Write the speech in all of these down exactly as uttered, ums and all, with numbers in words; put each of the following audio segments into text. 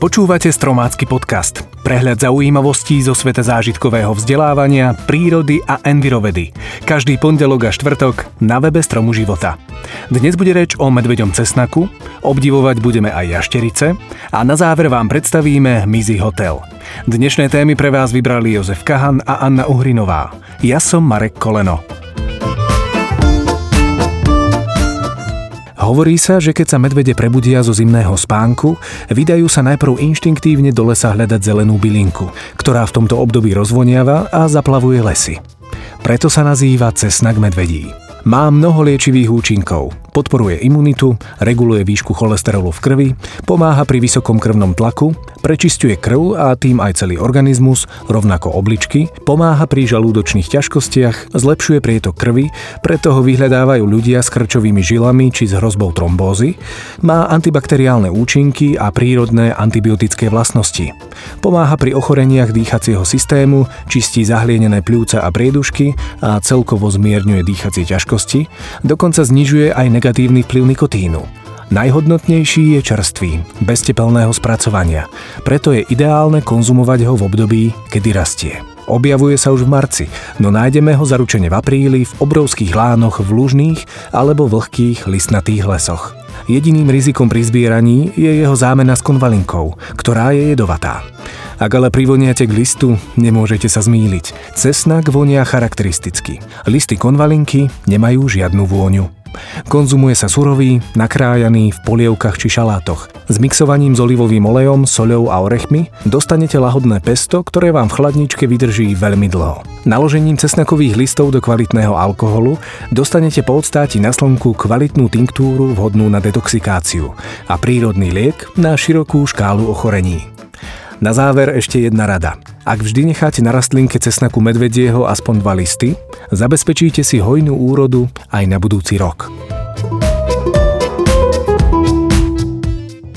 Počúvate stromácky podcast. Prehľad zaujímavostí zo sveta zážitkového vzdelávania, prírody a envirovedy. Každý pondelok a štvrtok na webe Stromu života. Dnes bude reč o medveďom cesnaku, obdivovať budeme aj jašterice a na záver vám predstavíme Mizi hotel. Dnešné témy pre vás vybrali Jozef Kahan a Anna Uhrinová. Ja som Marek Koleno. Hovorí sa, že keď sa medvede prebudia zo zimného spánku, vydajú sa najprv inštinktívne do lesa hľadať zelenú bylinku, ktorá v tomto období rozvoniava a zaplavuje lesy. Preto sa nazýva cesnak medvedí. Má mnoho liečivých účinkov, podporuje imunitu, reguluje výšku cholesterolu v krvi, pomáha pri vysokom krvnom tlaku, prečisťuje krv a tým aj celý organizmus, rovnako obličky, pomáha pri žalúdočných ťažkostiach, zlepšuje prietok krvi, preto ho vyhľadávajú ľudia s krčovými žilami či s hrozbou trombózy, má antibakteriálne účinky a prírodné antibiotické vlastnosti. Pomáha pri ochoreniach dýchacieho systému, čistí zahlienené pľúca a priedušky a celkovo zmierňuje dýchacie ťažkosti. Kosti, dokonca znižuje aj negatívny vplyv nikotínu. Najhodnotnejší je čerstvý, bez tepelného spracovania, preto je ideálne konzumovať ho v období, kedy rastie. Objavuje sa už v marci, no nájdeme ho zaručene v apríli v obrovských lánoch v lužných alebo vlhkých listnatých lesoch. Jediným rizikom pri zbieraní je jeho zámena s konvalinkou, ktorá je jedovatá. Ak ale privoniate k listu, nemôžete sa zmýliť. Cesnak vonia charakteristicky. Listy konvalinky nemajú žiadnu vôňu. Konzumuje sa surový, nakrájaný v polievkach či šalátoch. S mixovaním s olivovým olejom, soľou a orechmi dostanete lahodné pesto, ktoré vám v chladničke vydrží veľmi dlho. Naložením cesnakových listov do kvalitného alkoholu dostanete po odstáti na slnku kvalitnú tinktúru vhodnú na detoxikáciu a prírodný liek na širokú škálu ochorení. Na záver ešte jedna rada. Ak vždy necháte na rastlinke cesnaku medvedieho aspoň dva listy, zabezpečíte si hojnú úrodu aj na budúci rok.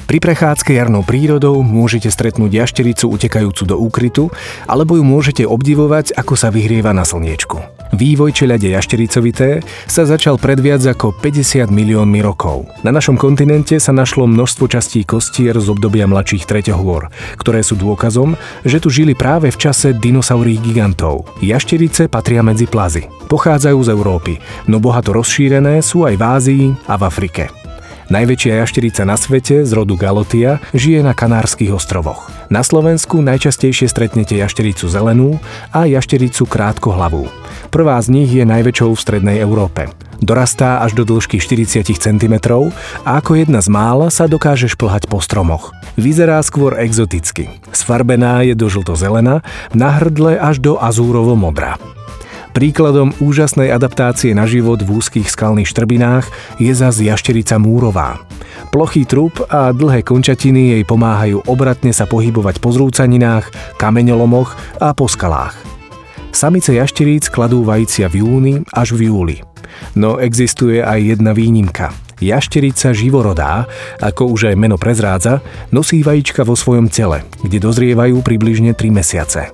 Pri prechádzke jarnou prírodou môžete stretnúť jaštericu utekajúcu do úkrytu, alebo ju môžete obdivovať, ako sa vyhrieva na slniečku. Vývoj čeľade jaštericovité sa začal pred viac ako päťdesiat miliónmi rokov. Na našom kontinente sa našlo množstvo častí kostier z obdobia mladších treťohôr, ktoré sú dôkazom, že tu žili práve v čase dinosaurých gigantov. Jašterice patria medzi plazy. Pochádzajú z Európy, no bohato rozšírené sú aj v Ázii a v Afrike. Najväčšia jašterica na svete z rodu Galotia žije na Kanárskych ostrovoch. Na Slovensku najčastejšie stretnete jaštericu zelenú a jaštericu krátkohlavú. Prvá z nich je najväčšou v strednej Európe. Dorastá až do dĺžky štyridsať centimetrov a ako jedna z mála sa dokáže šplhať po stromoch. Vyzerá skôr exoticky. Sfarbená je do žltozelená, na hrdle až do azúrovo modrá. Príkladom úžasnej adaptácie na život v úzkých skalných štrbinách je zas jašterica múrová. Plochý trup a dlhé končatiny jej pomáhajú obratne sa pohybovať po zrúcaninách, kameňolomoch a po skalách. Samice jašteríc kladú vajícia v júni až v júli. No existuje aj jedna výnimka. Jašterica živorodá, ako už aj meno prezrádza, nosí vajíčka vo svojom tele, kde dozrievajú približne tri mesiace.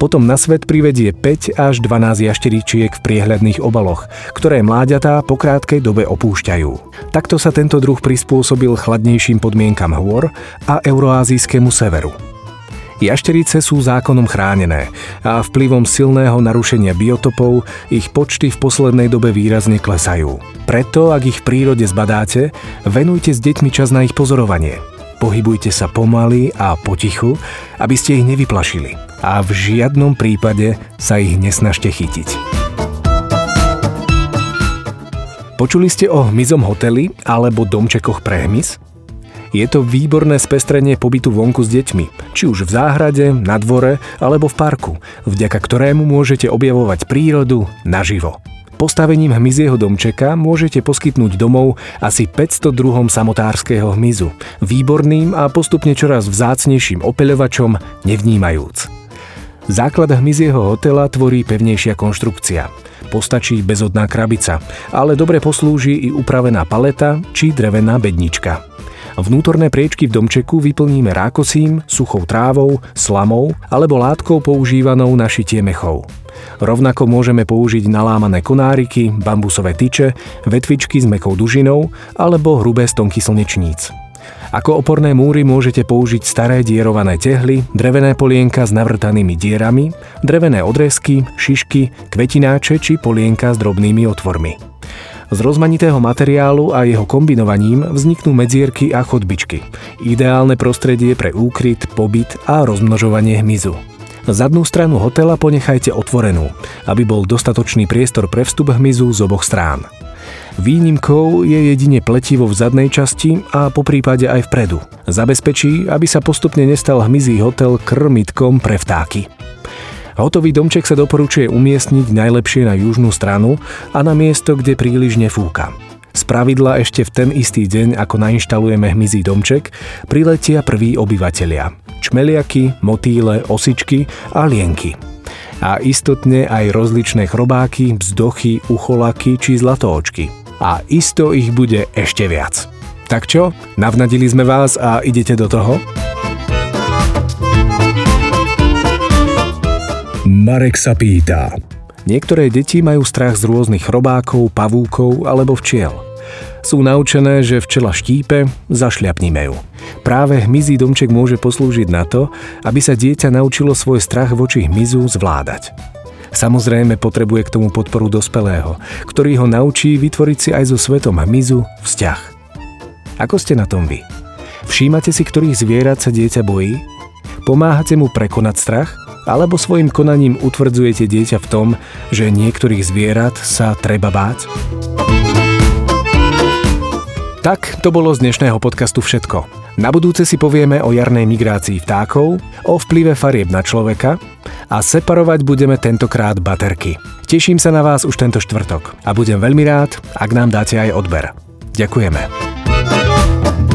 Potom na svet privedie päť až dvanásť jašteričiek v priehľadných obaloch, ktoré mláďatá po krátkej dobe opúšťajú. Takto sa tento druh prispôsobil chladnejším podmienkam hôr a euroazijskému severu. Jašterice sú zákonom chránené a vplyvom silného narušenia biotopov ich počty v poslednej dobe výrazne klesajú. Preto, ak ich v prírode zbadáte, venujte s deťmi čas na ich pozorovanie. Pohybujte sa pomaly a potichu, aby ste ich nevyplašili a v žiadnom prípade sa ich nesnažte chytiť. Počuli ste o hmyzom hoteli alebo domčekoch pre hmyz? Je to výborné spestrenie pobytu vonku s deťmi, či už v záhrade, na dvore alebo v parku, vďaka ktorému môžete objavovať prírodu naživo. Postavením hmyzieho domčeka môžete poskytnúť domov asi päťsto druhom samotárskeho hmyzu, výborným a postupne čoraz vzácnejším opeľovačom nevnímajúc. Základ hmyzieho hotela tvorí pevnejšia konštrukcia. Postačí bezodná krabica, ale dobre poslúži i upravená paleta či drevená bednička. Vnútorné priečky v domčeku vyplníme rákosím, suchou trávou, slamou alebo látkou používanou na šitie mechov. Rovnako môžeme použiť nalámané konáriky, bambusové tyče, vetvičky s mäkkou dužinou alebo hrubé stonky slnečníc. Ako oporné múry môžete použiť staré dierované tehly, drevené polienka s navrtanými dierami, drevené odrezky, šišky, kvetináče či polienka s drobnými otvormi. Z rozmanitého materiálu a jeho kombinovaním vzniknú medzierky a chodbičky. Ideálne prostredie pre úkryt, pobyt a rozmnožovanie hmyzu. Zadnú stranu hotela ponechajte otvorenú, aby bol dostatočný priestor pre vstup hmyzu z oboch strán. Výnimkou je jedine pletivo v zadnej časti a poprípade aj vpredu. Zabezpečí, aby sa postupne nestal hmyzí hotel krmitkom pre vtáky. Hotový domček sa doporučuje umiestniť najlepšie na južnú stranu a na miesto, kde príliš nefúka. Spravidla ešte v ten istý deň, ako nainštalujeme hmyzí domček, priletia prví obyvatelia. Čmeliaky, motýle, osičky a lienky. A istotne aj rozličné chrobáky, bzdochy, ucholaky či zlatoočky. A isto ich bude ešte viac. Tak čo? Navnadili sme vás a idete do toho? Marek sa pýta. Niektoré deti majú strach z rôznych chrobákov, pavúkov alebo včiel. Sú naučené, že včela štípe, zašľapnime ju. Práve hmyzí domček môže poslúžiť na to, aby sa dieťa naučilo svoj strach voči hmyzu zvládať. Samozrejme potrebuje k tomu podporu dospelého, ktorý ho naučí vytvoriť si aj so svetom hmyzu vzťah. Ako ste na tom vy? Všímate si, ktorých zvierat sa dieťa bojí? Pomáhate mu prekonať strach? Alebo svojim konaním utvrdzujete dieťa v tom, že niektorých zvierat sa treba báť? Tak to bolo z dnešného podcastu všetko. Na budúce si povieme o jarnej migrácii vtákov, o vplyve farieb na človeka a separovať budeme tentokrát baterky. Teším sa na vás už tento štvrtok a budem veľmi rád, ak nám dáte aj odber. Ďakujeme.